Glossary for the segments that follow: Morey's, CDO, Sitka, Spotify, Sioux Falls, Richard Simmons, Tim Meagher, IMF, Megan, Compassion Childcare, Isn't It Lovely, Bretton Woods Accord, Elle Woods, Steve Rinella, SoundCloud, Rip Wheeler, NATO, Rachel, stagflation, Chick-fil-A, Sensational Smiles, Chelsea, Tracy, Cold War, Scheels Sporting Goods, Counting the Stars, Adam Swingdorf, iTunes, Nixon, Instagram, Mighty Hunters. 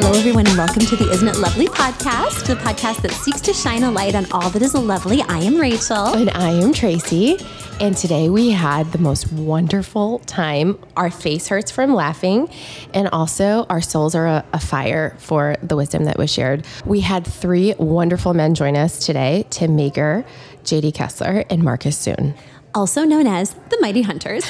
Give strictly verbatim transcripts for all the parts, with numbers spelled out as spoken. Hello, everyone, and welcome to the Isn't It Lovely podcast, the podcast that seeks to shine a light on all that is lovely. I am Rachel. And I am Tracy. And today we had the most wonderful time. Our face hurts from laughing, and also our souls are a, a fire for the wisdom that was shared. We had three wonderful men join us today: Tim Meagher, J D. Kessler, and Marcus Suhn, also known as the Mighty Hunters.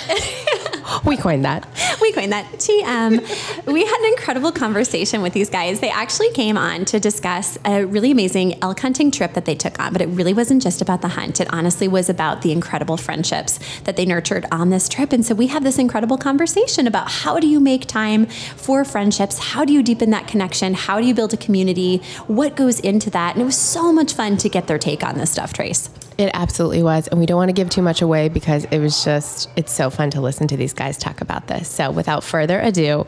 We coined that. We coined that. T M. We had an incredible conversation with these guys. They actually came on to discuss a really amazing elk hunting trip that they took on, but it really wasn't just about the hunt. It honestly was about the incredible friendships that they nurtured on this trip. And so we had this incredible conversation about how do you make time for friendships? How do you deepen that connection? How do you build a community? What goes into that? And it was so much fun to get their take on this stuff, Trace. It absolutely was. And we don't want to give too much away because it was just, it's so fun to listen to these guys talk about this. So without further ado,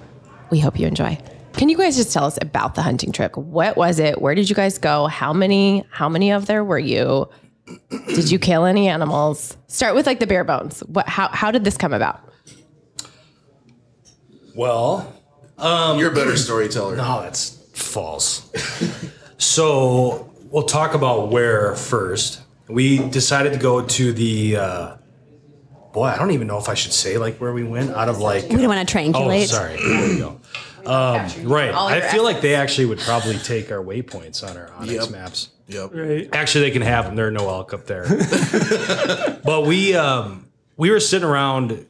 we hope you enjoy. Can you guys just tell us about the hunting trip? What was it? Where did you guys go? How many, how many of there were you? Did you kill any animals? Start with like the bare bones. What, how, how did this come about? Well, um, you're a better storyteller. No, that's false. So we'll talk about where first. We decided to go to the, uh, boy, I don't even know if I should say like where we went out of like. We don't uh, want to triangulate. Oh, sorry. There we go. Um, right. I feel like they actually would probably take our waypoints on our Onyx yep. maps. Yep. Right. Actually, they can have them. There are no elk up there. But we um, we were sitting around.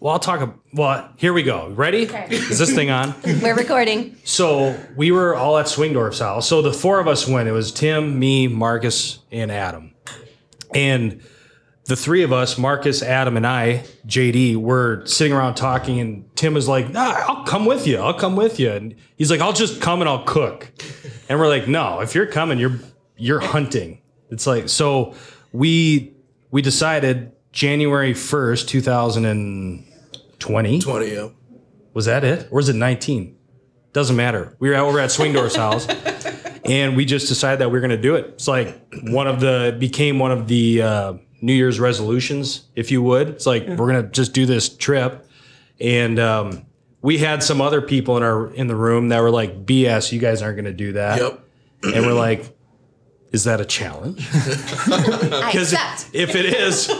Well, I'll talk. About, well, here we go. Ready? Okay. Is this thing on? We're recording. So we were all at Swingdorf's house. So the four of us went. It was Tim, me, Marcus, and Adam. And the three of us, Marcus, Adam, and I, J D, were sitting around talking. And Tim was like, nah, I'll come with you. I'll come with you. And he's like, I'll just come and I'll cook. And we're like, no, if you're coming, you're you're hunting. It's like, so we we decided January first, two thousand twenty twenty, yeah. Was that it? Or was it nineteen? Doesn't matter. We were over at Swingdorf's house, and we just decided that we were going to do it. It's like one of the, became one of the uh, New Year's resolutions, if you would. It's like, yeah. We're going to just do this trip. And um, we had some other people in our in the room that were like, B S, you guys aren't going to do that. Yep. And we're like, is that a challenge? I accept. If it is,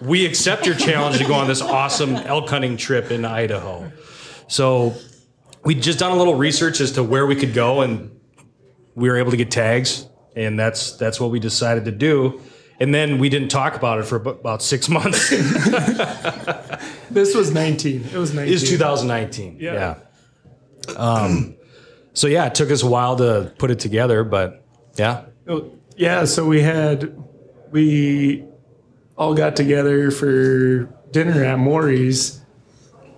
we accept your challenge to go on this awesome elk hunting trip in Idaho. So we'd just done a little research as to where we could go, and we were able to get tags, and that's that's what we decided to do. And then we didn't talk about it for about six months. This was nineteen. It was nineteen. It's two thousand nineteen. Yeah. yeah. Um. So, yeah, it took us a while to put it together, but, yeah. Oh, yeah, so we had... we. all got together for dinner at Morey's,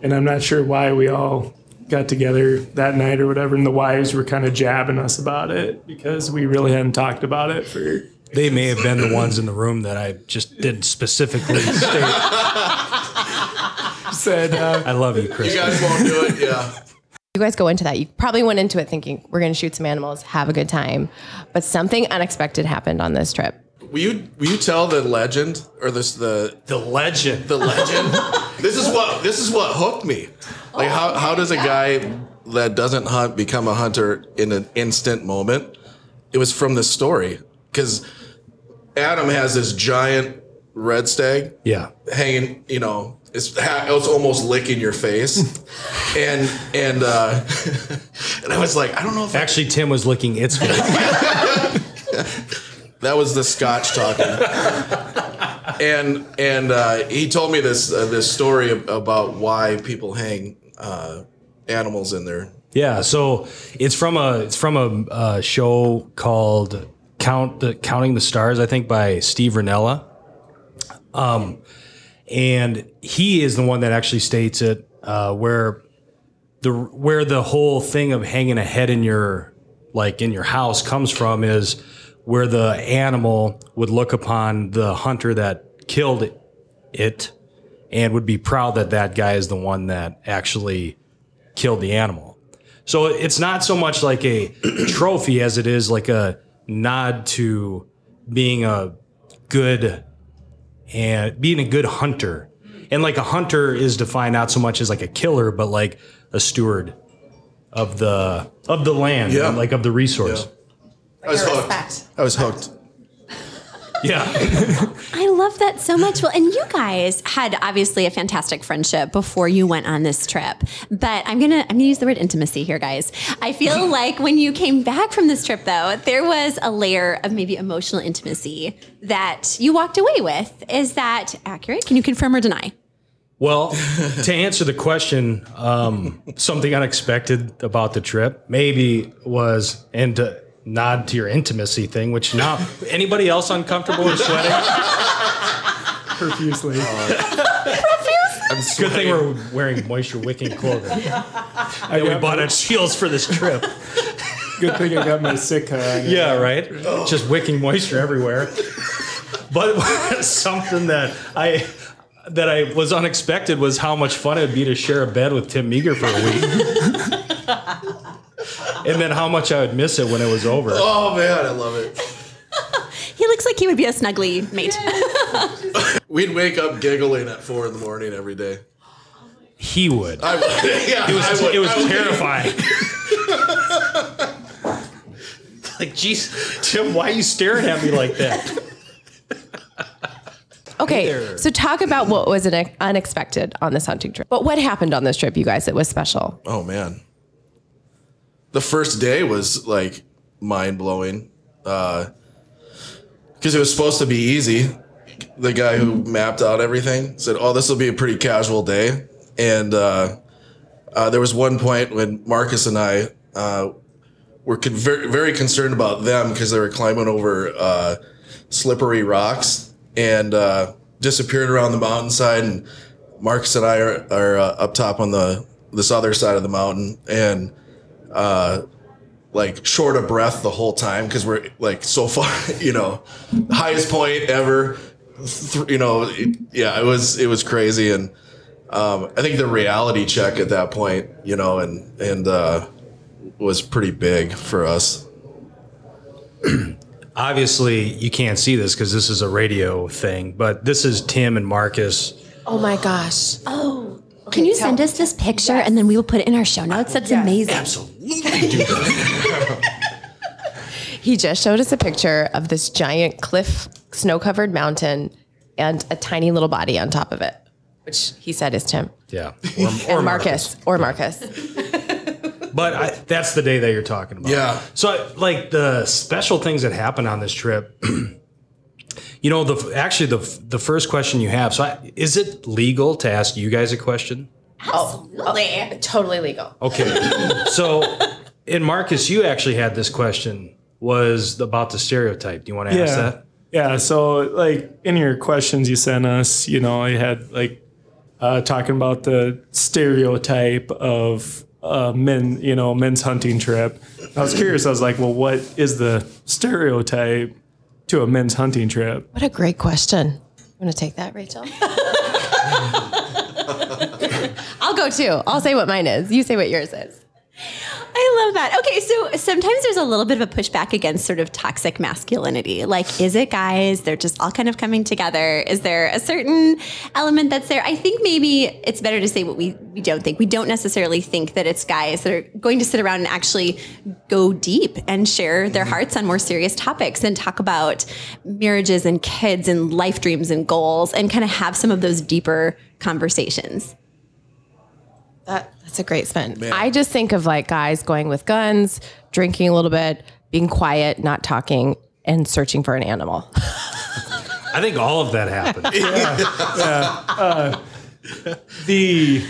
and I'm not sure why we all got together that night or whatever, and the wives were kind of jabbing us about it because we really hadn't talked about it for... They may have been the ones in the room that I just didn't specifically state. Said, uh, I love you, Chris. You guys won't do it, yeah. You guys go into that. You probably went into it thinking, we're going to shoot some animals, have a good time. But something unexpected happened on this trip. Will you will you tell the legend or this the the legend the legend? This is what this is what hooked me. Like oh, how how does a guy that doesn't hunt become a hunter in an instant moment? It was from this story because Adam has this giant red stag, yeah, hanging. You know, it's it's almost licking your face, and and uh, and I was like, I don't know if actually I- Tim was licking its face. That was the Scotch talking, and and uh, he told me this uh, this story about why people hang uh, animals in there. Yeah, so it's from a it's from a uh, show called Count the Counting the Stars, I think, by Steve Rinella, um, and he is the one that actually states it uh, where the where the whole thing of hanging a head in your like in your house comes from is where the animal would look upon the hunter that killed it and would be proud that that guy is the one that actually killed the animal. So it's not so much like a trophy as it is like a nod to being a good and being a good hunter. And like a hunter is defined not so much as like a killer, but like a steward of the of the land, yeah. like of the resource. Yeah. Like I was hooked. Respect. I was hooked. Yeah. I love that so much. Well, and you guys had obviously a fantastic friendship before you went on this trip. But I'm going to I'm going to use the word intimacy here, guys. I feel like when you came back from this trip, though, there was a layer of maybe emotional intimacy that you walked away with. Is that accurate? Can you confirm or deny? Well, to answer the question, um, something unexpected about the trip maybe was, and uh, nod to your intimacy thing, which now anybody else uncomfortable with sweating? Profusely. Uh, Profusely. Good thing we're wearing moisture wicking clothing. I we bought my, at Scheels for this trip. Good thing I got my Sitka. Yeah, right. Oh. Just wicking moisture everywhere. But something that I that I was unexpected was how much fun it would be to share a bed with Tim Meagher for a week. And then how much I would miss it when it was over. Oh, man, I love it. He looks like he would be a snuggly mate. We'd wake up giggling at four in the morning every day. He would. I would. Yeah, it was, I would. It was I would. Terrifying. Like, geez, Tim, why are you staring at me like that? Okay, so talk about what was unexpected on this hunting trip. But what happened on this trip, you guys? It was special. Oh, man. The first day was like mind blowing, uh, because it was supposed to be easy. The guy who mapped out everything said, "Oh, this will be a pretty casual day." And uh, uh, there was one point when Marcus and I uh, were con- very, very concerned about them because they were climbing over uh, slippery rocks and uh, disappeared around the mountainside. And Marcus and I are, are uh, up top on the this other side of the mountain and. Uh, like short of breath the whole time because we're like so far, you know, highest point ever. Th- you know, it, yeah, it was it was crazy, and um, I think the reality check at that point, you know, and and uh, was pretty big for us. Obviously, you can't see this because this is a radio thing, but this is Tim and Marcus. Oh my gosh! Oh. Can you send us this picture, yes. and then we will put it in our show notes? That's yes. amazing. Absolutely. Do that. He just showed us a picture of this giant cliff, snow-covered mountain, and a tiny little body on top of it, which he said is Tim. Yeah. Or, or and Marcus. Or Marcus. But I, that's the day that you're talking about. Yeah. So, like, the special things that happened on this trip... You know, the actually, the the first question you have, so I, is it legal to ask you guys a question? Absolutely. Oh, totally legal. Okay. So, and Marcus, you actually had this question, was about the stereotype. Do you want to yeah. ask that? Yeah. So, like, in your questions you sent us, you know, I had, like, uh, talking about the stereotype of uh, men, you know, men's hunting trip. I was curious. I was like, well, what is the stereotype to a men's hunting trip? What a great question. You want to take that, Rachel? I'll go too. I'll say what mine is. You say what yours is. I love that. Okay, so sometimes there's a little bit of a pushback against sort of toxic masculinity. Like, is it guys? They're just all kind of coming together. Is there a certain element that's there? I think maybe it's better to say what we, we don't think. We don't necessarily think that it's guys that are going to sit around and actually go deep and share their hearts on more serious topics and talk about marriages and kids and life dreams and goals and kind of have some of those deeper conversations. That, that's a great spin. Man. I just think of like guys going with guns, drinking a little bit, being quiet, not talking, and searching for an animal. I think all of that happened. yeah, yeah. Uh, the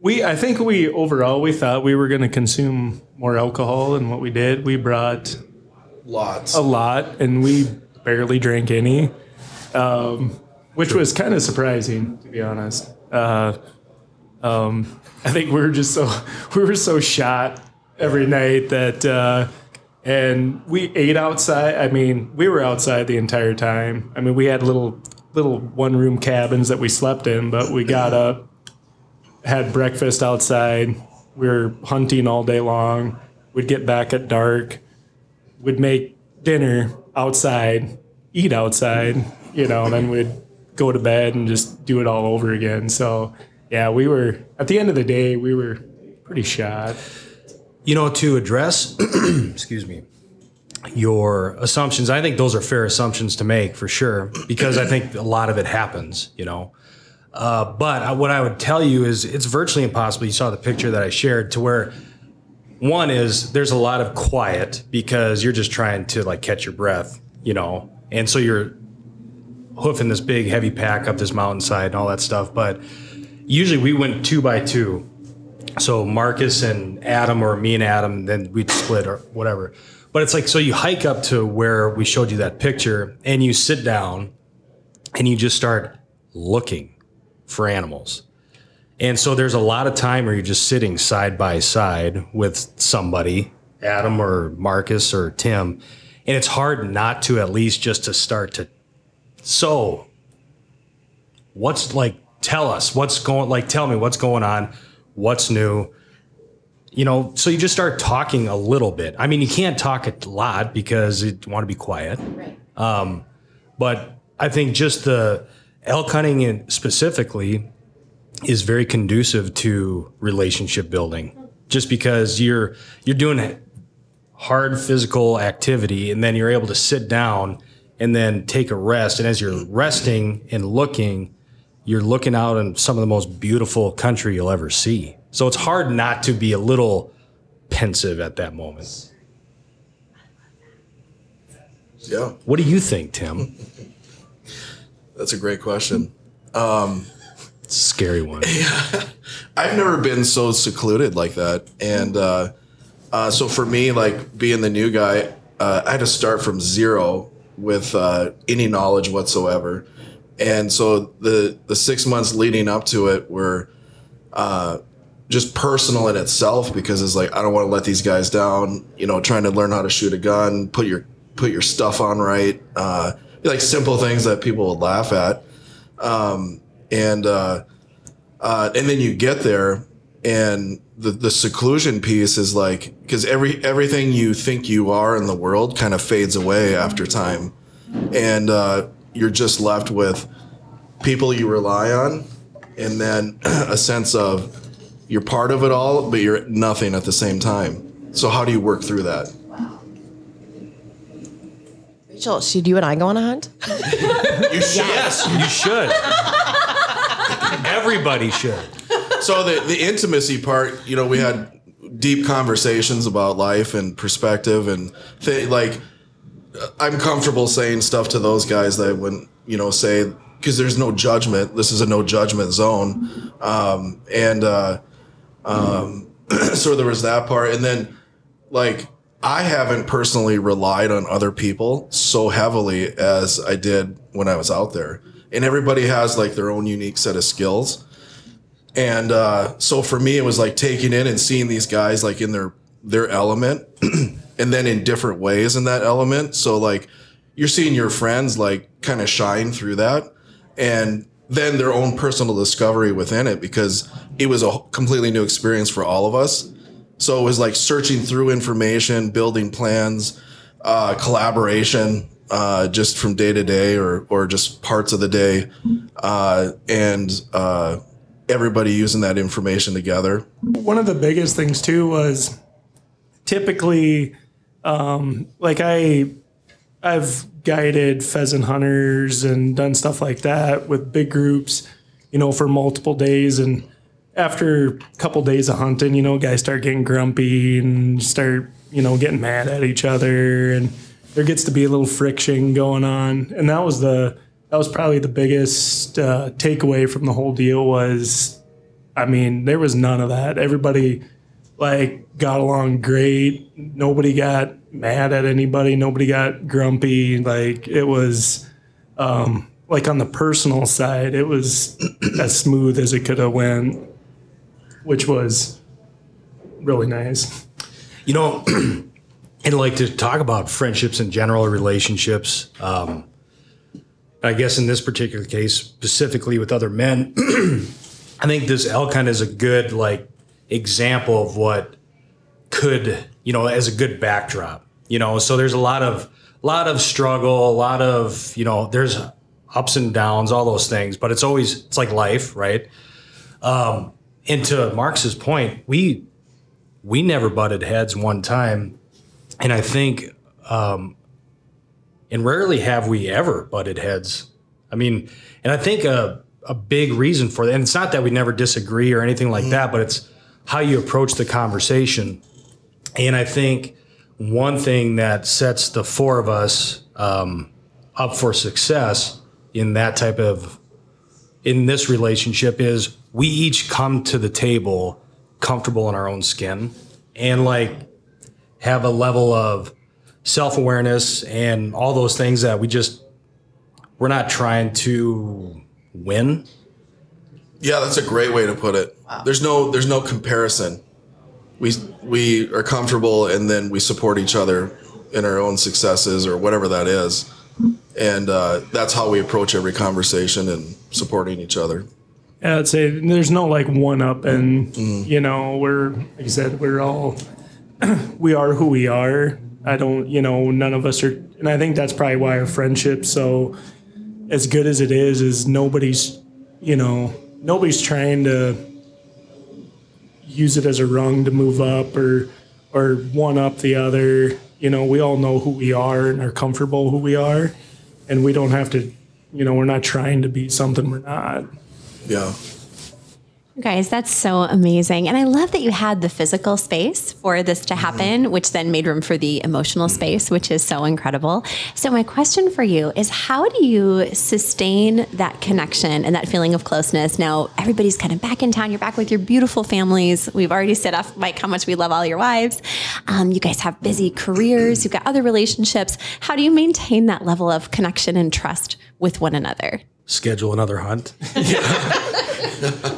we I think we overall we thought we were going to consume more alcohol than what we did. We brought lots, a lot, and we barely drank any, um, which True. was kind of surprising, to be honest. Uh, Um, I think we were just so, we were so shot every night that, uh, and we ate outside. I mean, we were outside the entire time. I mean, we had little, little one room cabins that we slept in, but we got up, had breakfast outside. We were hunting all day long. We'd get back at dark. We'd make dinner outside, eat outside, you know, and then we'd go to bed and just do it all over again. So, yeah, we were, at the end of the day, we were pretty shot. You know, to address, excuse me, your assumptions, I think those are fair assumptions to make for sure, because I think a lot of it happens, you know. Uh, but I, what I would tell you is it's virtually impossible. You saw the picture that I shared to where one is there's a lot of quiet because you're just trying to like catch your breath, you know, and so you're hoofing this big heavy pack up this mountainside and all that stuff. But usually we went two by two. So Marcus and Adam, or me and Adam, then we'd split or whatever. But it's like, so you hike up to where we showed you that picture and you sit down and you just start looking for animals. And so there's a lot of time where you're just sitting side by side with somebody, Adam or Marcus or Tim. And it's hard not to at least just to start to, so what's like, tell us what's going, like, tell me what's going on. What's new? You know, so you just start talking a little bit. I mean, you can't talk a lot because you want to be quiet. Right. Um, but I think just the elk hunting in specifically is very conducive to relationship building, just because you're you're doing hard physical activity and then you're able to sit down and then take a rest. And as you're resting and looking, you're looking out on some of the most beautiful country you'll ever see. So it's hard not to be a little pensive at that moment. Yeah. What do you think, Tim? That's a great question. Um, it's a scary one. Yeah. I've never been so secluded like that. And uh, uh, so for me, like being the new guy, uh, I had to start from zero with uh, any knowledge whatsoever. And so the, the six months leading up to it were uh, just personal in itself, because it's like, I don't want to let these guys down, you know, trying to learn how to shoot a gun, put your put your stuff on right, uh, like simple things that people would laugh at. Um, and uh, uh, and then you get there and the, the seclusion piece is like, because every, everything you think you are in the world kind of fades away after time. And uh you're just left with people you rely on and then a sense of you're part of it all, but you're nothing at the same time. So how do you work through that? Wow. Rachel, should you and I go on a hunt? You should. Yes, you should. Everybody should. So the, the intimacy part, you know, we had deep conversations about life and perspective and th- like, I'm comfortable saying stuff to those guys that I wouldn't, you know, say, because there's no judgment. This is a no judgment zone. Um, and uh, um, so there was that part. And then, like, I haven't personally relied on other people so heavily as I did when I was out there. And everybody has, like, their own unique set of skills. And uh, so for me, it was, like, taking in and seeing these guys, like, in their, their element. And then in different ways in that element. So like you're seeing your friends like kind of shine through that, and then their own personal discovery within it, because it was a completely new experience for all of us. So it was like searching through information, building plans, uh, collaboration, uh, just from day to day or, or just parts of the day. Uh, and, uh, everybody using that information together. One of the biggest things too was typically, Um, like I, I've guided pheasant hunters and done stuff like that with big groups, you know, for multiple days. And after a couple days of hunting, you know, guys start getting grumpy and start, you know, getting mad at each other, and there gets to be a little friction going on. And that was the, that was probably the biggest uh, takeaway from the whole deal was, I mean, there was none of that. Everybody like got along great. Nobody got mad at anybody. Nobody got grumpy. Like it was um, like on the personal side, it was as smooth as it could have went, which was really nice. You know, I'd like to talk about friendships in general, relationships. Um, I guess in this particular case, specifically with other men, I think this elk hunt is a good, like, example of what could, you know, as a good backdrop, you know, so there's a lot of, lot of struggle, a lot of, you know, there's ups and downs, all those things, but it's always, it's like life, right? Um, and to Marcus's point, we, we never butted heads one time. And I think, um, and rarely have we ever butted heads. I mean, and I think a, a big reason for that, and it's not that we never disagree or anything like mm-hmm. that, but it's how you approach the conversation. And I think one thing that sets the four of us um, up for success in that type of, in this relationship is we each come to the table comfortable in our own skin and like have a level of self-awareness and all those things that we just, we're not trying to win. Yeah, that's a great way to put it. Wow. There's no, there's no comparison. We we are comfortable, and then we support each other in our own successes or whatever that is, and uh, that's how we approach every conversation and supporting each other. Yeah, I'd say there's no like one up, and mm-hmm. you know, we're like I said, we're all we are who we are. I don't, you know, none of us are, and I think that's probably why our friendship's so as good as it is. Is nobody's, you know, nobody's trying to use it as a rung to move up or or one up the other. You know, we all know who we are and are comfortable who we are, and we don't have to, you know, we're not trying to be something we're not. Yeah. Guys, that's so amazing. And I love that you had the physical space for this to happen, mm-hmm. which then made room for the emotional space, which is so incredible. So my question for you is, how do you sustain that connection and that feeling of closeness? Now, everybody's kind of back in town. You're back with your beautiful families. We've already set off like how much we love all your wives. Um, you guys have busy careers. You've got other relationships. How do you maintain that level of connection and trust with one another? Schedule another hunt.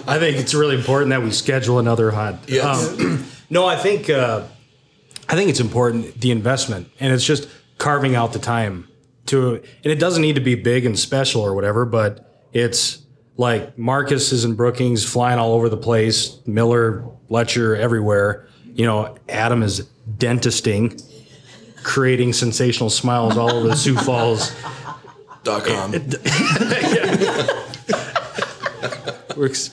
I think it's really important that we schedule another hunt. Yes. Um, no, I think uh, I think it's important, the investment, and it's just carving out the time to, and it doesn't need to be big and special or whatever, but it's like Marcus is in Brookings flying all over the place, Miller, Letcher, everywhere. You know, Adam is dentisting, creating sensational smiles all over the Sioux Falls. Dot com. Works.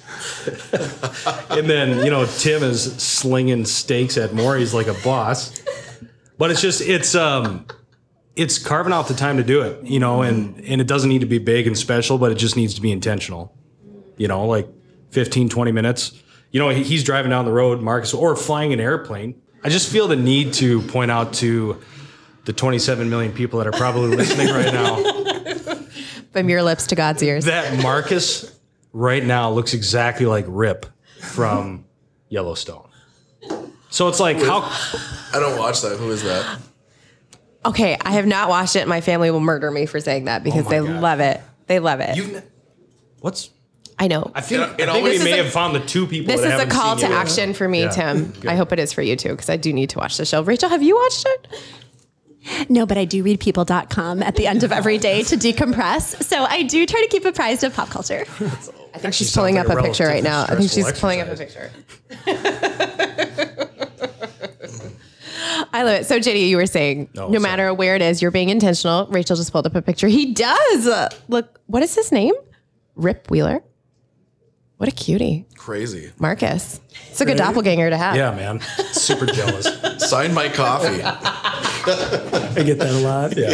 And then, you know, Tim is slinging steaks at Morey's like a boss. But it's just, it's um, it's carving out the time to do it, you know, and, and it doesn't need to be big and special, but it just needs to be intentional, you know, like fifteen, twenty minutes. You know, he's driving down the road, Marcus, or flying an airplane. I just feel the need to point out to the twenty-seven million people that are probably listening right now. From your lips to God's ears. That Marcus right now looks exactly like Rip from Yellowstone. So it's like, how? I don't watch that. Who is that? Okay, I have not watched it. My family will murder me for saying that because oh they God. love it. They love it. You, what's? I know. I feel. It, it I already may a, have found the two people. This that is a call to action yet. for me, yeah. Tim. Good. I hope it is for you too, because I do need to watch the show. Rachel, have you watched it? No, but I do read people dot com at the end of every day to decompress. So I do try to keep apprised of pop culture. I think she's pulling up a picture right now. I think she's pulling up a picture. I love it. So J D, you were saying no, no matter where it is, you're being intentional. Rachel just pulled up a picture. He does. Look, what is his name? Rip Wheeler. What a cutie. Crazy. Marcus. It's a good doppelganger to have. Yeah, man. Super jealous. Sign my coffee. I get that a lot. Yeah.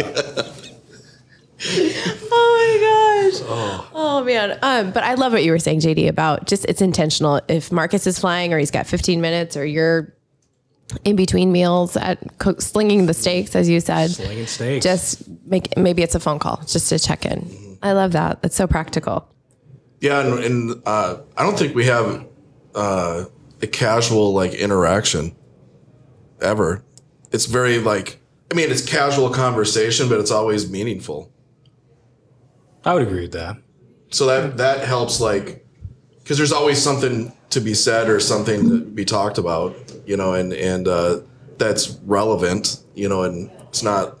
Oh my gosh. Oh, oh man. Um, but I love what you were saying, J D, about just it's intentional. If Marcus is flying or he's got fifteen minutes or you're in between meals at co- slinging the steaks, as you said, slinging steaks. Just make, maybe it's a phone call just to check in. Mm-hmm. I love that. That's so practical. Yeah. And, and uh, I don't think we have uh, a casual like interaction ever. It's very like, I mean, it's casual conversation, but it's always meaningful. I would agree with that. So that that helps, like, because there's always something to be said or something to be talked about, you know, and and uh, that's relevant, you know, and it's not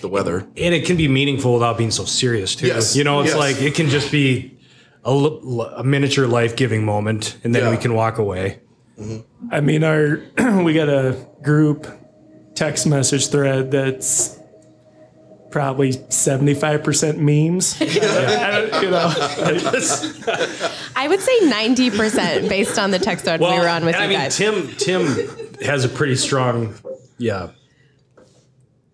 the weather. And it can be meaningful without being so serious, too. Yes. You know, it's yes. like it can just be a, a miniature life-giving moment, and then yeah. we can walk away. Mm-hmm. I mean, our we got a group text message thread that's probably seventy-five percent memes. Yeah. I, you know, I, I would say ninety percent based on the text thread well, we were on with you I mean, guys. Tim, Tim has a pretty strong, yeah,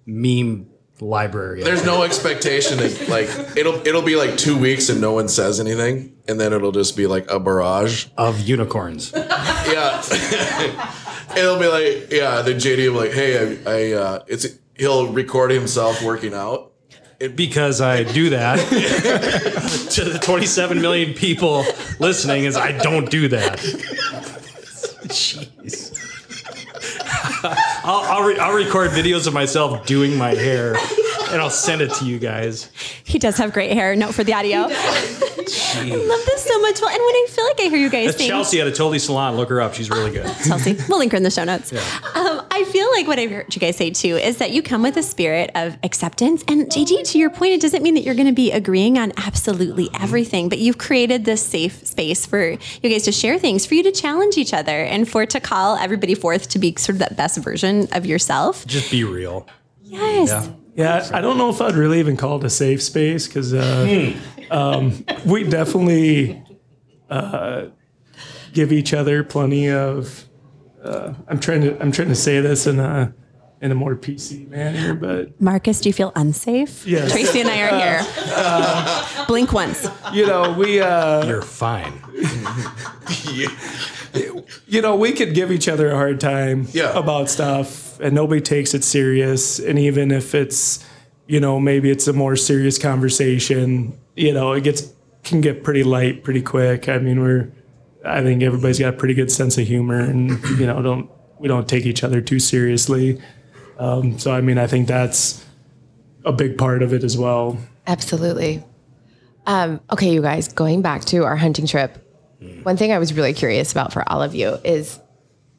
meme library. There's no expectation that, like, it'll it'll be like two weeks and no one says anything, and then it'll just be like a barrage of unicorns. Yeah. It'll be like, yeah, then J D will be like, hey, I, I uh, it's he'll record himself working out. It, because I do that to the twenty-seven million people listening is I don't do that. Jeez. I'll I'll, re- I'll record videos of myself doing my hair, and I'll send it to you guys. He does have great hair. Note for the audio. I love this so much. Well, and when I feel like I hear you guys That's think... Chelsea at Atoley Salon. Look her up. She's really good. Chelsea. We'll link her in the show notes. Yeah. Um, I feel like what I've heard you guys say, too, is that you come with a spirit of acceptance. And J D, to your point, it doesn't mean that you're going to be agreeing on absolutely everything, but you've created this safe space for you guys to share things, for you to challenge each other, and for to call everybody forth to be sort of that best version of yourself. Just be real. Yes. Yeah. Yeah, I don't know if I'd really even call it a safe space because uh, um, we definitely uh, give each other plenty of. Uh, I'm trying to I'm trying to say this in a in a more P C manner, but Marcus, do you feel unsafe? Yes. Tracy and I are uh, here. Uh, Blink once. You know we. Uh, You're fine. You know we could give each other a hard time yeah. about stuff. And nobody takes it serious. And even if it's, you know, maybe it's a more serious conversation, you know, it gets can get pretty light pretty quick. I mean, we're I think everybody's got a pretty good sense of humor and, you know, don't we don't take each other too seriously. Um, so, I mean, I think that's a big part of it as well. Absolutely. Um, OK, you guys, going back to our hunting trip, one thing I was really curious about for all of you is,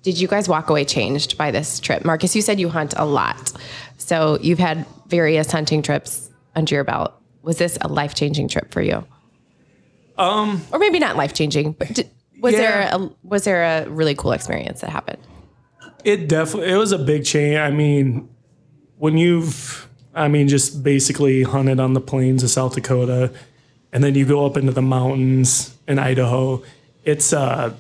did you guys walk away changed by this trip? Marcus, you said you hunt a lot. So you've had various hunting trips under your belt. Was this a life-changing trip for you? Um, or maybe not life-changing, but did, was yeah. there a, was there a really cool experience that happened? It definitely, it was a big change. I mean, when you've, I mean, just basically hunted on the plains of South Dakota, and then you go up into the mountains in Idaho, it's uh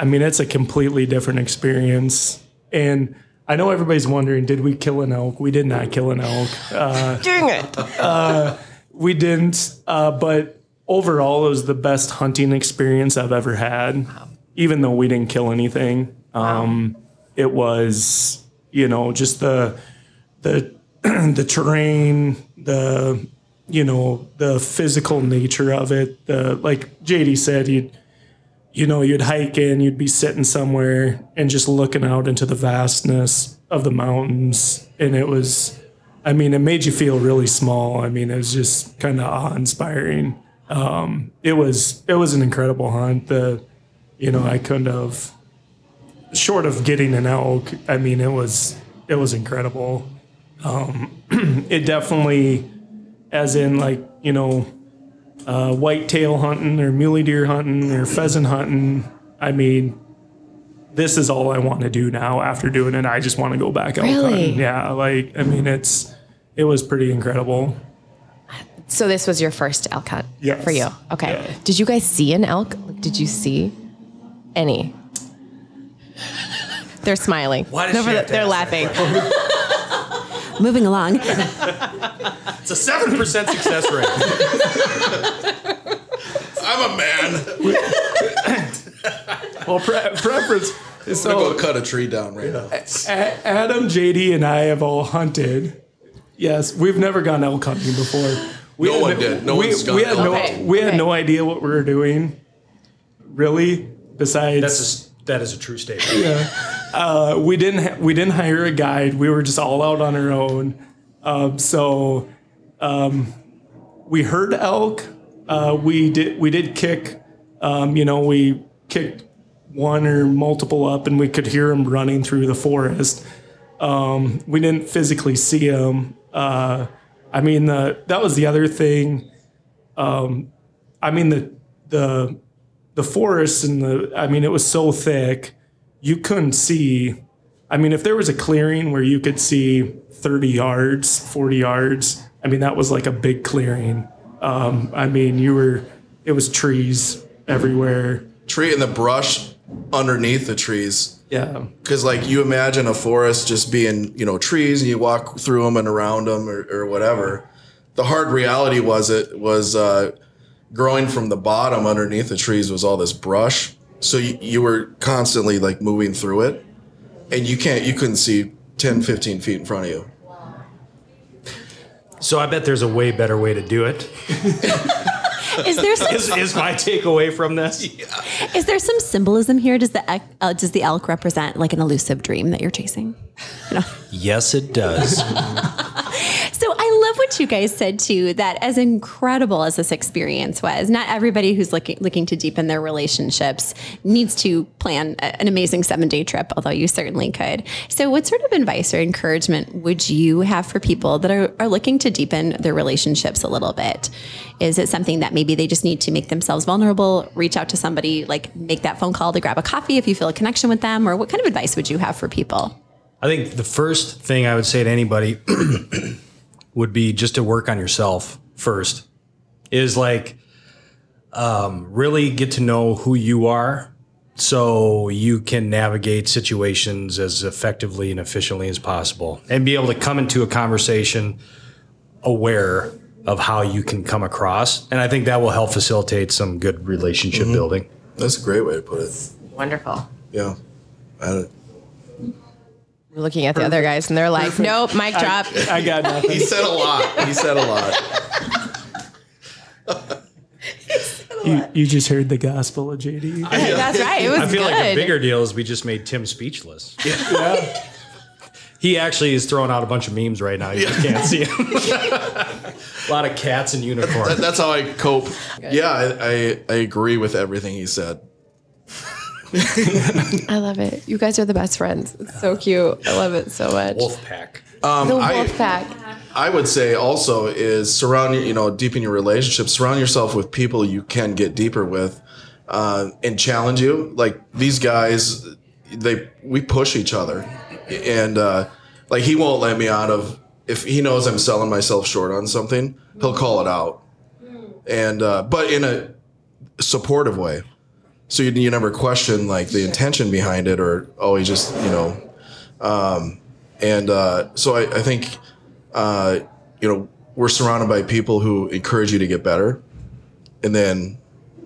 I mean, it's a completely different experience. And I know everybody's wondering, did we kill an elk? We did not kill an elk. Uh, Dang it. uh, we didn't. Uh, but overall, it was the best hunting experience I've ever had. Wow. Even though we didn't kill anything. Um, wow. It was, you know, just the, the, the terrain, the, you know, the physical nature of it. The, like J D said, he'd, You know, you'd hike in, you'd be sitting somewhere and just looking out into the vastness of the mountains. And it was, I mean, it made you feel really small. I mean, it was just kind of awe-inspiring. Um, it was it was an incredible hunt. The, you know, I couldn't have, short of getting an elk, I mean, it was, it was incredible. Um, it definitely, as in like, you know, Uh, whitetail hunting or muley deer hunting or pheasant hunting. I mean, this is all I want to do now after doing it. I just want to go back out. Really? Hunting. Yeah. Like, I mean, it's, it was pretty incredible. So this was your first elk hunt yes. for you. Okay. Yeah. Did you guys see an elk? Did you see any? They're smiling. Why no, the, they're laughing. Moving along. It's a seven percent success rate. I'm a man. Well, pre- preference. So, I'm gonna go cut a tree down right now. A- Adam, J D, and I have all hunted. Yes, we've never gone elk hunting before. We no one no, did. No we, one's gone. We had no. Okay. We had okay. no idea what we were doing. Really, besides that's a, that is a true statement. Yeah. Uh, we didn't ha- we didn't hire a guide. We were just all out on our own. Um, so um, we heard elk. Uh, we did we did kick. Um, you know, we kicked one or multiple up, and we could hear them running through the forest. Um, we didn't physically see them. Uh, I mean, the, that was the other thing. Um, I mean the the the forest and the I mean it was so thick. You couldn't see, I mean, if there was a clearing where you could see thirty yards, forty yards, I mean, that was like a big clearing. Um, I mean, you were, it was trees everywhere. Tree in the brush underneath the trees. Yeah. Because, like, you imagine a forest just being, you know, trees, and you walk through them and around them or, or whatever. The hard reality was it was uh, growing from the bottom underneath the trees was all this brush. So you, you were constantly, like, moving through it. And you can't, you couldn't see ten, fifteen feet in front of you. So I bet there's a way better way to do it. Is there some, is, is my takeaway from this? Yeah. Is there some symbolism here? Does the uh, does the elk represent like an elusive dream that you're chasing? You know? Yes, it does. So I love what you guys said too. That as incredible as this experience was, not everybody who's looking looking to deepen their relationships needs to plan a, an amazing seven day trip. Although you certainly could. So, what sort of advice or encouragement would you have for people that are, are looking to deepen their relationships a little bit? Is it something that maybe they just need to make themselves vulnerable, reach out to somebody, like make that phone call to grab a coffee if you feel a connection with them? Or what kind of advice would you have for people? I think the first thing I would say to anybody would be just to work on yourself first. Is like um, really get to know who you are so you can navigate situations as effectively and efficiently as possible and be able to come into a conversation aware of how you can come across. And I think that will help facilitate some good relationship mm-hmm. building. That's a great way to put it. It's wonderful. Yeah. I, We're looking at the perfect. Other guys and they're like, perfect. Nope, mic drop. I, I got nothing. He said a lot. He said a lot. You, you just heard the gospel of J D. I, yeah. That's right. It was I feel good. Like a bigger deal is we just made Tim speechless. Yeah. Yeah. He actually is throwing out a bunch of memes right now. You yeah. just can't see him. A lot of cats and unicorns. That, that, that's how I cope. Good. Yeah, I, I, I agree with everything he said. I love it. You guys are the best friends. It's so cute. I love it so much. Wolf pack. Um, the wolf I, pack. I would say also is surround, you know, deepen your relationships. Surround yourself with people you can get deeper with uh, and challenge you. Like these guys, they we push each other. And uh, like he won't let me out of, if he knows I'm selling myself short on something, he'll call it out, and uh, but in a supportive way. So you, you never question like the intention behind it, or oh, he just you know, um, and uh, so I, I think uh, you know we're surrounded by people who encourage you to get better, and then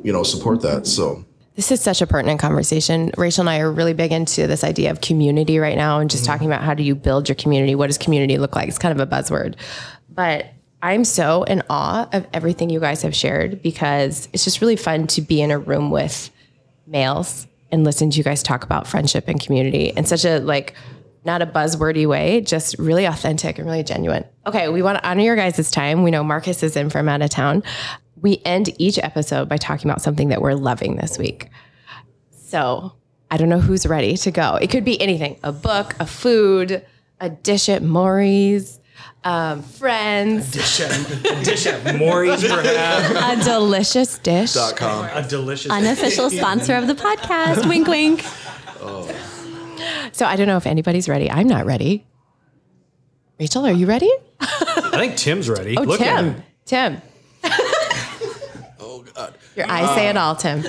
you know support that. So. This is such a pertinent conversation. Rachel and I are really big into this idea of community right now and just mm-hmm. talking about how do you build your community? What does community look like? It's kind of a buzzword. But I'm so in awe of everything you guys have shared because it's just really fun to be in a room with males and listen to you guys talk about friendship and community in such a like, not a buzzwordy way, just really authentic and really genuine. Okay, we want to honor your guys' time. We know Marcus is in from out of town. We end each episode by talking about something that we're loving this week. So I don't know who's ready to go. It could be anything, a book, a food, a dish at Morey's, um, friends. A dish at, a dish at Morey's, perhaps. A delicious dish. Dot com. A delicious unofficial sponsor of the podcast. Wink, wink. Oh. So I don't know if anybody's ready. I'm not ready. Rachel, are you ready? I think Tim's ready. Oh, Look Tim. At him. Tim. God. Your eyes uh, say it all, Tim.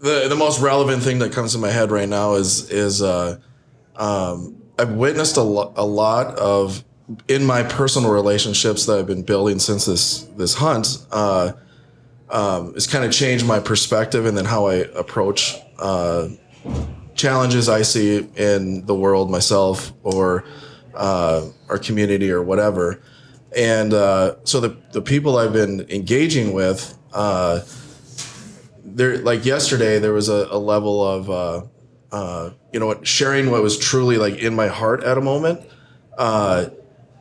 The the most relevant thing that comes to my head right now is is uh, um, I've witnessed a, lo- a lot of in my personal relationships that I've been building since this this hunt. Uh, um, it's kind of changed my perspective and then how I approach uh, challenges I see in the world, myself, or uh, our community, or whatever. And uh, so the the people I've been engaging with. Uh, there, like yesterday, there was a, a level of, uh, uh, you know what, sharing what was truly like in my heart at a moment. Uh,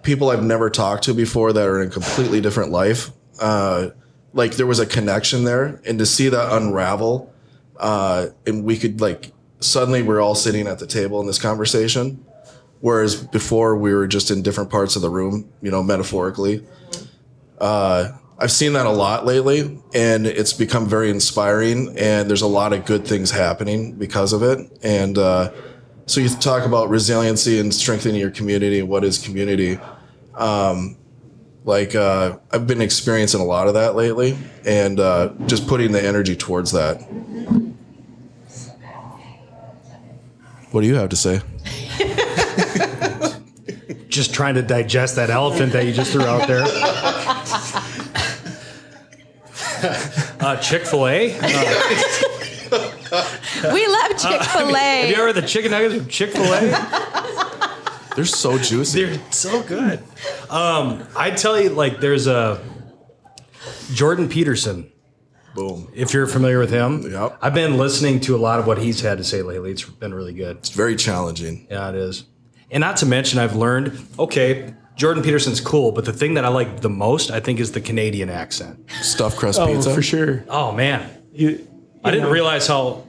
people I've never talked to before that are in a completely different life. Uh, like there was a connection there, and to see that unravel, uh, and we could like, suddenly we're all sitting at the table in this conversation. Whereas before we were just in different parts of the room, you know, metaphorically, uh, I've seen that a lot lately, and it's become very inspiring, and there's a lot of good things happening because of it. And uh, so you talk about resiliency and strengthening your community. What is community? Um, like uh, I've been experiencing a lot of that lately, and uh, just putting the energy towards that. What do you have to say? Just trying to digest that elephant that you just threw out there. uh, Chick-fil-A. Uh, we love Chick-fil-A. Uh, I mean, have you ever had the chicken nuggets from Chick-fil-A? They're so juicy. They're so good. Um, I tell you, like, there's a Jordan Peterson. Boom. If you're familiar with him. Yep. I've been listening to a lot of what he's had to say lately. It's been really good. It's very challenging. Yeah, it is. And not to mention, I've learned, okay, Jordan Peterson's cool, but the thing that I like the most, I think, is the Canadian accent. Stuffed crust oh, pizza? For sure. Oh, man. You, you I didn't know. realize how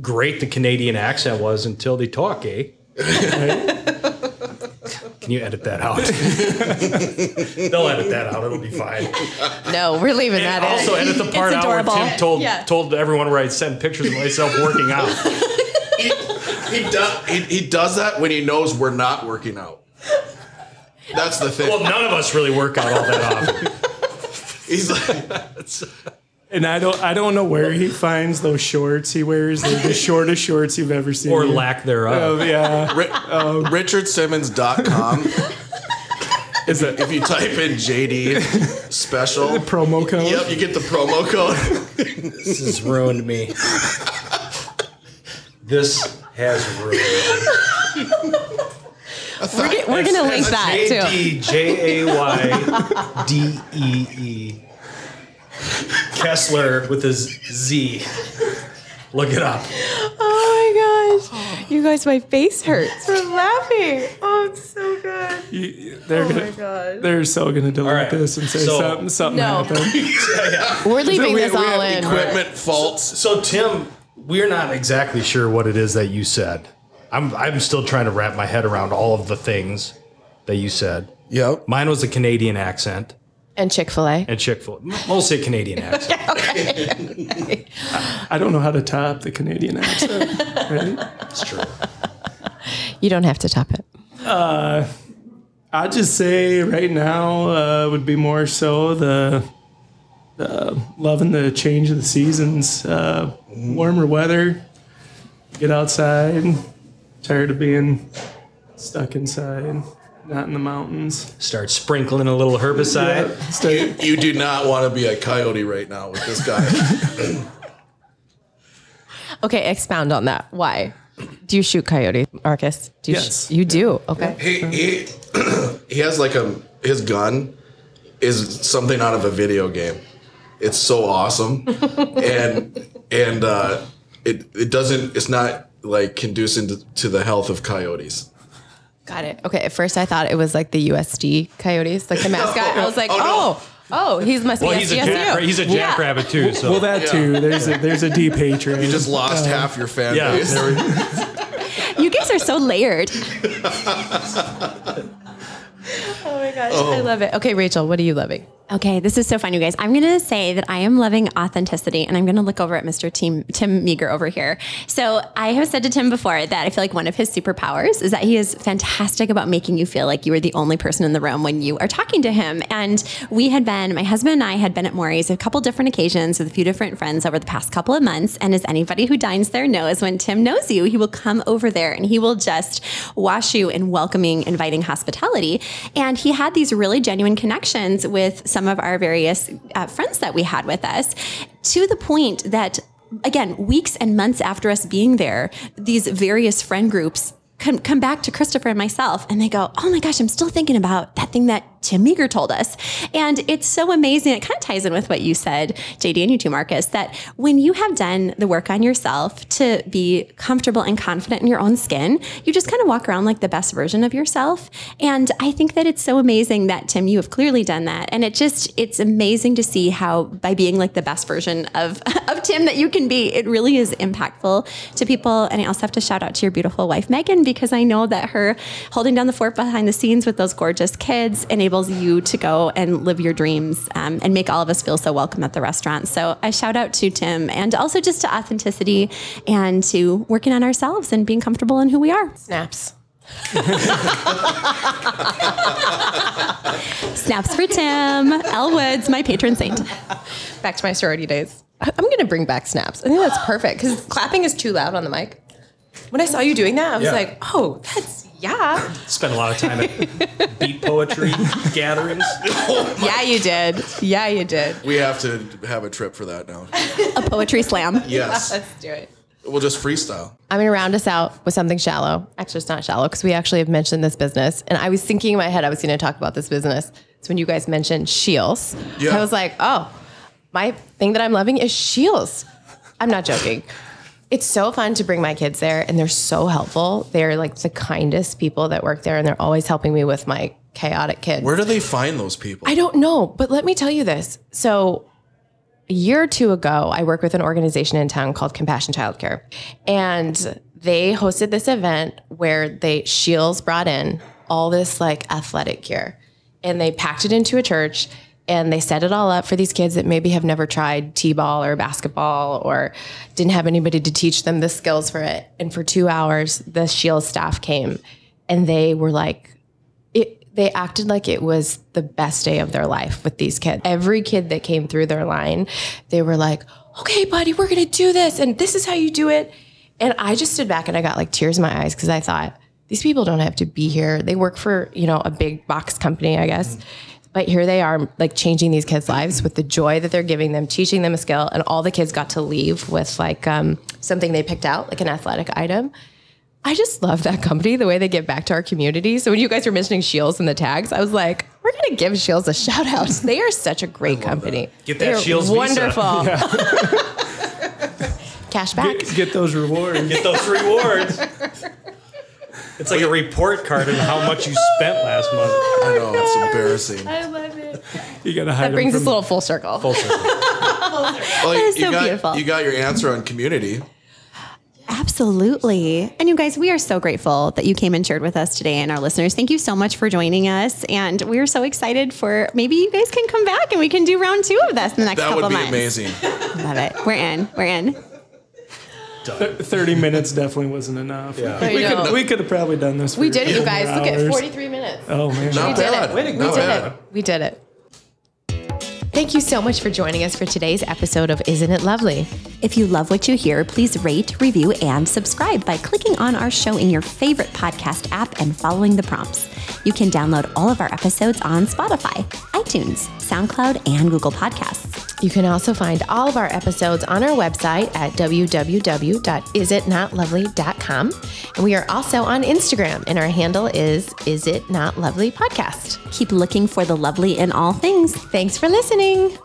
great the Canadian accent was until they talk, eh? Can you edit that out? They'll edit that out. It'll be fine. No, we're leaving and that also in. Also, edit the part out where Tim told, yeah. told everyone where I'd send pictures of myself working out. He does. He, he does that when he knows we're not working out. That's the thing. Well, none of us really work out all that often. He's like, and I don't. I don't know where he finds those shorts he wears. They're the shortest shorts you've ever seen, or lack thereof. Oh, yeah. Ri- um, Richard Simmons dot com. Is that if you type in J D special the promo code? Yep, you get the promo code. This has ruined me. This. Has ruined. We're, g- we're gonna link that too. J D J A Y D E E Kessler with his Z. Look it up. Oh my gosh! You guys, my face hurts from laughing. Oh, it's so good. You, they're oh gonna, my god! They're so gonna delete right. this and say so, something. Something no. happened. yeah, yeah. We're leaving so we, this we all have in. Equipment right. faults. So, so Tim. We're not exactly sure what it is that you said. I'm I'm still trying to wrap my head around all of the things that you said. Yep. Mine was a Canadian accent. And Chick-fil-A. And Chick-fil-A. Mostly Canadian accent. okay, okay, okay. I, I don't know how to top the Canadian accent. Right? It's true. You don't have to top it. Uh, I'd just say right now uh, would be more so the... Uh, loving the change of the seasons, uh, warmer weather, get outside, tired of being stuck inside, not in the mountains. Start sprinkling a little herbicide. Yeah, start. You, you do not want to be a coyote right now with this guy. Okay, expound on that. Why? Do you shoot coyotes, Marcus? Do you yes. Sh- you do? Okay. He, he, he has like a, his gun is something out of a video game. It's so awesome, and and uh, it it doesn't. It's not like conducive to, to the health of coyotes. Got it. Okay. At first, I thought it was like the U S D coyotes, like the mascot. No. I was like, oh, oh, no. oh, oh he must well, be he's a, jack, he's a jackrabbit yeah. too. So. Well, that yeah. too. There's a, there's a deep hatred. You just lost uh, half your fan yeah. base. You guys are so layered. Oh my gosh, oh. I love it. Okay, Rachel, what are you loving? Okay, this is so fun, you guys. I'm going to say that I am loving authenticity, and I'm going to look over at Mister Tim, Tim Meagher over here. So I have said to Tim before that I feel like one of his superpowers is that he is fantastic about making you feel like you are the only person in the room when you are talking to him. And we had been, my husband and I had been at Morey's a couple different occasions with a few different friends over the past couple of months. And as anybody who dines there knows, when Tim knows you, he will come over there and he will just wash you in welcoming, inviting hospitality. And he had these really genuine connections with some of our various uh, friends that we had with us, to the point that, again, weeks and months after us being there, these various friend groups come, come back to Christopher and myself, and they go, oh my gosh, I'm still thinking about that thing that Tim Meagher told us. And it's so amazing. It kind of ties in with what you said, J D, and you too, Marcus, that when you have done the work on yourself to be comfortable and confident in your own skin, you just kind of walk around like the best version of yourself. And I think that it's so amazing that, Tim, you have clearly done that. And it just, it's amazing to see how by being like the best version of, of Tim that you can be, it really is impactful to people. And I also have to shout out to your beautiful wife, Megan, because I know that her holding down the fort behind the scenes with those gorgeous kids enabled you to go and live your dreams um, and make all of us feel so welcome at the restaurant. So a shout out to Tim, and also just to authenticity and to working on ourselves and being comfortable in who we are. Snaps. Snaps for Tim. Elle Woods, my patron saint. Back to my sorority days. I'm going to bring back snaps. I think that's perfect because clapping is too loud on the mic. when I saw you doing that, I was yeah. like, oh, that's, yeah. Spent a lot of time at beat poetry gatherings. Oh yeah, you did. Yeah, you did. We have to have a trip for that now. A poetry slam. Yes. Yeah, let's do it. We'll just freestyle. I'm going to round us out with something shallow. Actually, it's not shallow because we actually have mentioned this business. And I was thinking in my head I was going to talk about this business. It's when you guys mentioned Scheels. Yeah. I was like, oh, my thing that I'm loving is Scheels. I'm not joking. It's so fun to bring my kids there, and they're so helpful. They're like the kindest people that work there, and they're always helping me with my chaotic kids. Where do they find those people? I don't know, but let me tell you this. So... a year or two ago, I worked with an organization in town called Compassion Childcare, and they hosted this event where they Scheels brought in all this like athletic gear, and they packed it into a church, and they set it all up for these kids that maybe have never tried t-ball or basketball or didn't have anybody to teach them the skills for it. And for two hours, the Scheels staff came, and they were like, they acted like it was the best day of their life with these kids. Every kid that came through their line, they were like, okay, buddy, we're going to do this. And this is how you do it. And I just stood back and I got like tears in my eyes because I thought, these people don't have to be here. They work for, you know, a big box company, I guess. But here they are like changing these kids' lives with the joy that they're giving them, teaching them a skill. And all the kids got to leave with like um, something they picked out, like an athletic item. I just love that company, the way they give back to our community. So when you guys were mentioning Scheels in the tags, I was like, we're going to give Scheels a shout out. They are such a great company. That. Get that Scheels wonderful. Visa. Yeah. Cash back. Get, get those rewards. Get those rewards. It's like a report card on how much you spent last month. I know, it's embarrassing. I love it. You gotta hide that brings us a little full circle. Full circle. Full circle. Well, that is so got, beautiful. You got your answer on community. Absolutely. And you guys, we are so grateful that you came and shared with us today, and our listeners, thank you so much for joining us. And we're so excited for maybe you guys can come back and we can do round two of this in the next that couple of months. That would be amazing. Love it. We're in. We're in. Done. thirty minutes definitely wasn't enough. Yeah. We, could, we could have probably done this. We did it, you guys. Look at forty-three minutes. Oh, man. Not we bad. Did it. We did bad. it. We did it. Thank you so much for joining us for today's episode of Isn't It Lovely? If you love what you hear, please rate, review, and subscribe by clicking on our show in your favorite podcast app and following the prompts. You can download all of our episodes on Spotify, iTunes, SoundCloud, and Google Podcasts. You can also find all of our episodes on our website at w w w dot is it not lovely dot com. And we are also on Instagram, and our handle is Is It Not Lovely Podcast. Keep looking for the lovely in all things. Thanks for listening.